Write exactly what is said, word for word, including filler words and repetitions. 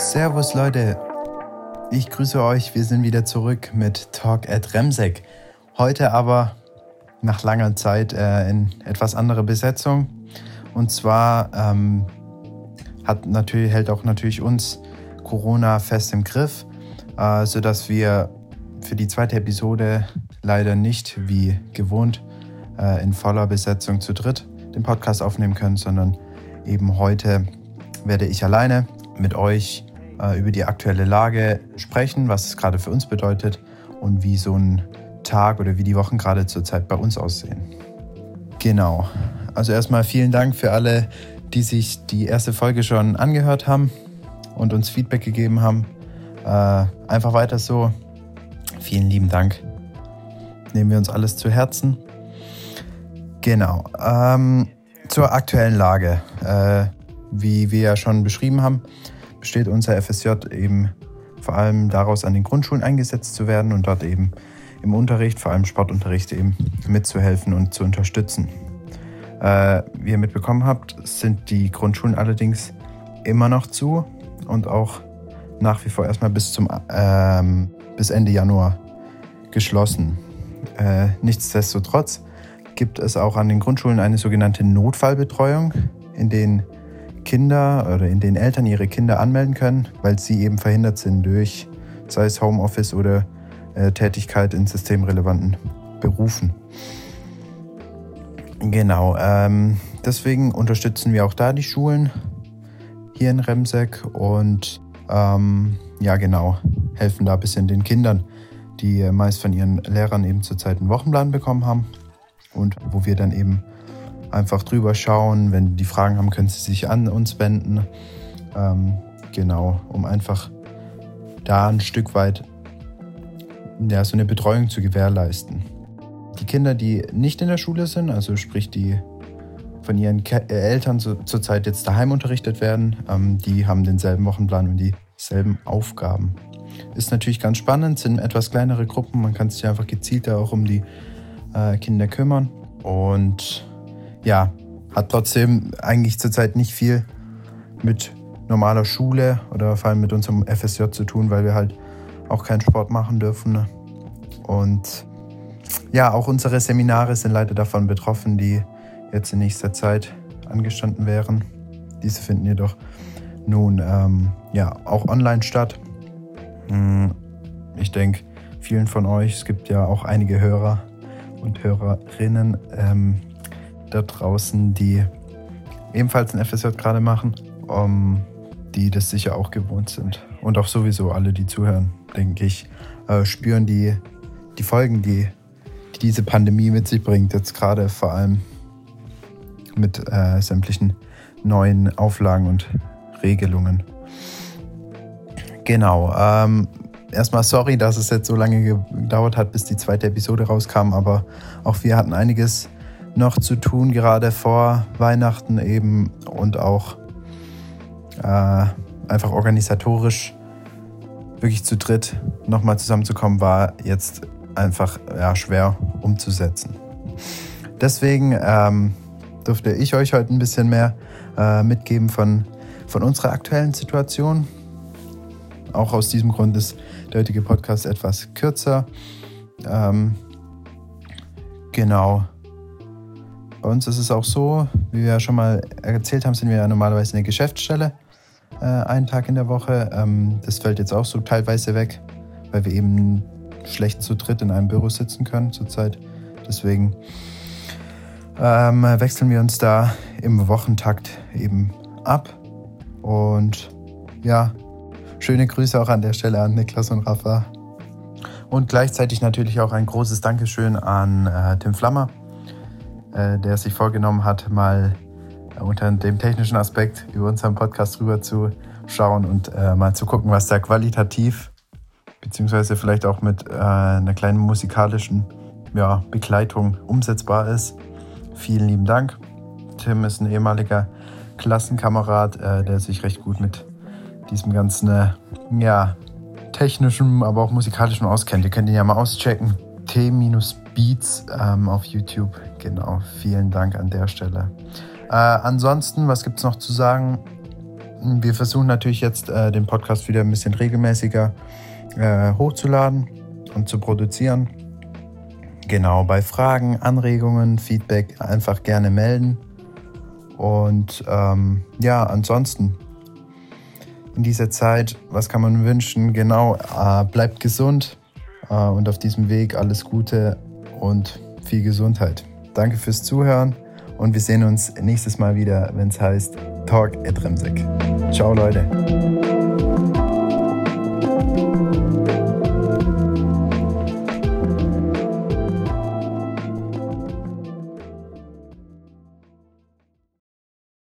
Servus Leute, ich grüße euch, wir sind wieder zurück mit Talk at Remsek. Heute aber nach langer Zeit äh, in etwas anderer Besetzung. Und zwar ähm, hat natürlich, hält auch natürlich uns Corona fest im Griff, äh, sodass wir für die zweite Episode leider nicht wie gewohnt äh, in voller Besetzung zu dritt den Podcast aufnehmen können, sondern eben heute werde ich alleine mit euch äh, über die aktuelle Lage sprechen, was es gerade für uns bedeutet und wie so ein Tag oder wie die Wochen gerade zurzeit bei uns aussehen. Genau, also erstmal vielen Dank für alle, die sich die erste Folge schon angehört haben und uns Feedback gegeben haben. Äh, einfach weiter so. Vielen lieben Dank. Nehmen wir uns alles zu Herzen. Genau, ähm, zur aktuellen Lage. Äh, Wie wir ja schon beschrieben haben, besteht unser F S J eben vor allem daraus, an den Grundschulen eingesetzt zu werden und dort eben im Unterricht, vor allem Sportunterricht, eben mitzuhelfen und zu unterstützen. Äh, wie ihr mitbekommen habt, sind die Grundschulen allerdings immer noch zu und auch nach wie vor erstmal bis, zum, äh, bis Ende Januar geschlossen. Äh, nichtsdestotrotz gibt es auch an den Grundschulen eine sogenannte Notfallbetreuung, in denen Kinder oder in denen Eltern ihre Kinder anmelden können, weil sie eben verhindert sind durch, sei es Homeoffice oder äh, Tätigkeit in systemrelevanten Berufen. Genau, ähm, deswegen unterstützen wir auch da die Schulen hier in Remsek und ähm, ja genau, helfen da ein bisschen den Kindern, die äh, meist von ihren Lehrern eben zurzeit einen Wochenplan bekommen haben und wo wir dann eben einfach drüber schauen. Wenn die Fragen haben, können sie sich an uns wenden. Ähm, genau, um einfach da ein Stück weit ja, so eine Betreuung zu gewährleisten. Die Kinder, die nicht in der Schule sind, also sprich die von ihren Ke- Eltern so, zurzeit jetzt daheim unterrichtet werden, ähm, die haben denselben Wochenplan und dieselben Aufgaben. Ist natürlich ganz spannend, sind etwas kleinere Gruppen, man kann sich einfach gezielter auch um die äh, Kinder kümmern und ja, hat trotzdem eigentlich zurzeit nicht viel mit normaler Schule oder vor allem mit unserem F S J zu tun, weil wir halt auch keinen Sport machen dürfen. Und ja, auch unsere Seminare sind leider davon betroffen, die jetzt in nächster Zeit angestanden wären. Diese finden jedoch nun ähm, ja, auch online statt. Ich denke, vielen von euch, es gibt ja auch einige Hörer und Hörerinnen, ähm, da draußen, die ebenfalls ein F S J gerade machen, um, die das sicher auch gewohnt sind. Und auch sowieso alle, die zuhören, denke ich, äh, spüren die, die Folgen, die, die diese Pandemie mit sich bringt. Jetzt gerade vor allem mit äh, sämtlichen neuen Auflagen und Regelungen. Genau. Ähm, Erstmal sorry, dass es jetzt so lange gedauert hat, bis die zweite Episode rauskam, aber auch wir hatten einiges noch zu tun, gerade vor Weihnachten eben und auch äh, einfach organisatorisch wirklich zu dritt nochmal zusammenzukommen, war jetzt einfach ja, schwer umzusetzen. Deswegen ähm, durfte ich euch heute ein bisschen mehr äh, mitgeben von, von unserer aktuellen Situation. Auch aus diesem Grund ist der heutige Podcast etwas kürzer. Ähm, genau. Bei uns ist es auch so, wie wir ja schon mal erzählt haben, sind wir ja normalerweise in der Geschäftsstelle äh, einen Tag in der Woche. Ähm, das fällt jetzt auch so teilweise weg, weil wir eben schlecht zu dritt in einem Büro sitzen können zurzeit. Deswegen ähm, wechseln wir uns da im Wochentakt eben ab. Und ja, schöne Grüße auch an der Stelle an Niklas und Rafa. Und gleichzeitig natürlich auch ein großes Dankeschön an äh, Tim Flammer, der sich vorgenommen hat, mal unter dem technischen Aspekt über unseren Podcast drüber zu schauen und äh, mal zu gucken, was da qualitativ, beziehungsweise vielleicht auch mit äh, einer kleinen musikalischen ja, Begleitung umsetzbar ist. Vielen lieben Dank. Tim ist ein ehemaliger Klassenkamerad, äh, der sich recht gut mit diesem ganzen äh, ja, technischen, aber auch musikalischen auskennt. Ihr könnt ihn ja mal auschecken. T minus Beats ähm, auf YouTube. Genau, vielen Dank an der Stelle. Äh, ansonsten, was gibt es noch zu sagen? Wir versuchen natürlich jetzt, äh, den Podcast wieder ein bisschen regelmäßiger äh, hochzuladen und zu produzieren. Genau, bei Fragen, Anregungen, Feedback einfach gerne melden. Und ähm, ja, ansonsten in dieser Zeit, was kann man wünschen? Genau, äh, bleibt gesund äh, und auf diesem Weg alles Gute und viel Gesundheit. Danke fürs Zuhören und wir sehen uns nächstes Mal wieder, wenn es heißt Talk at Remsek. Ciao Leute.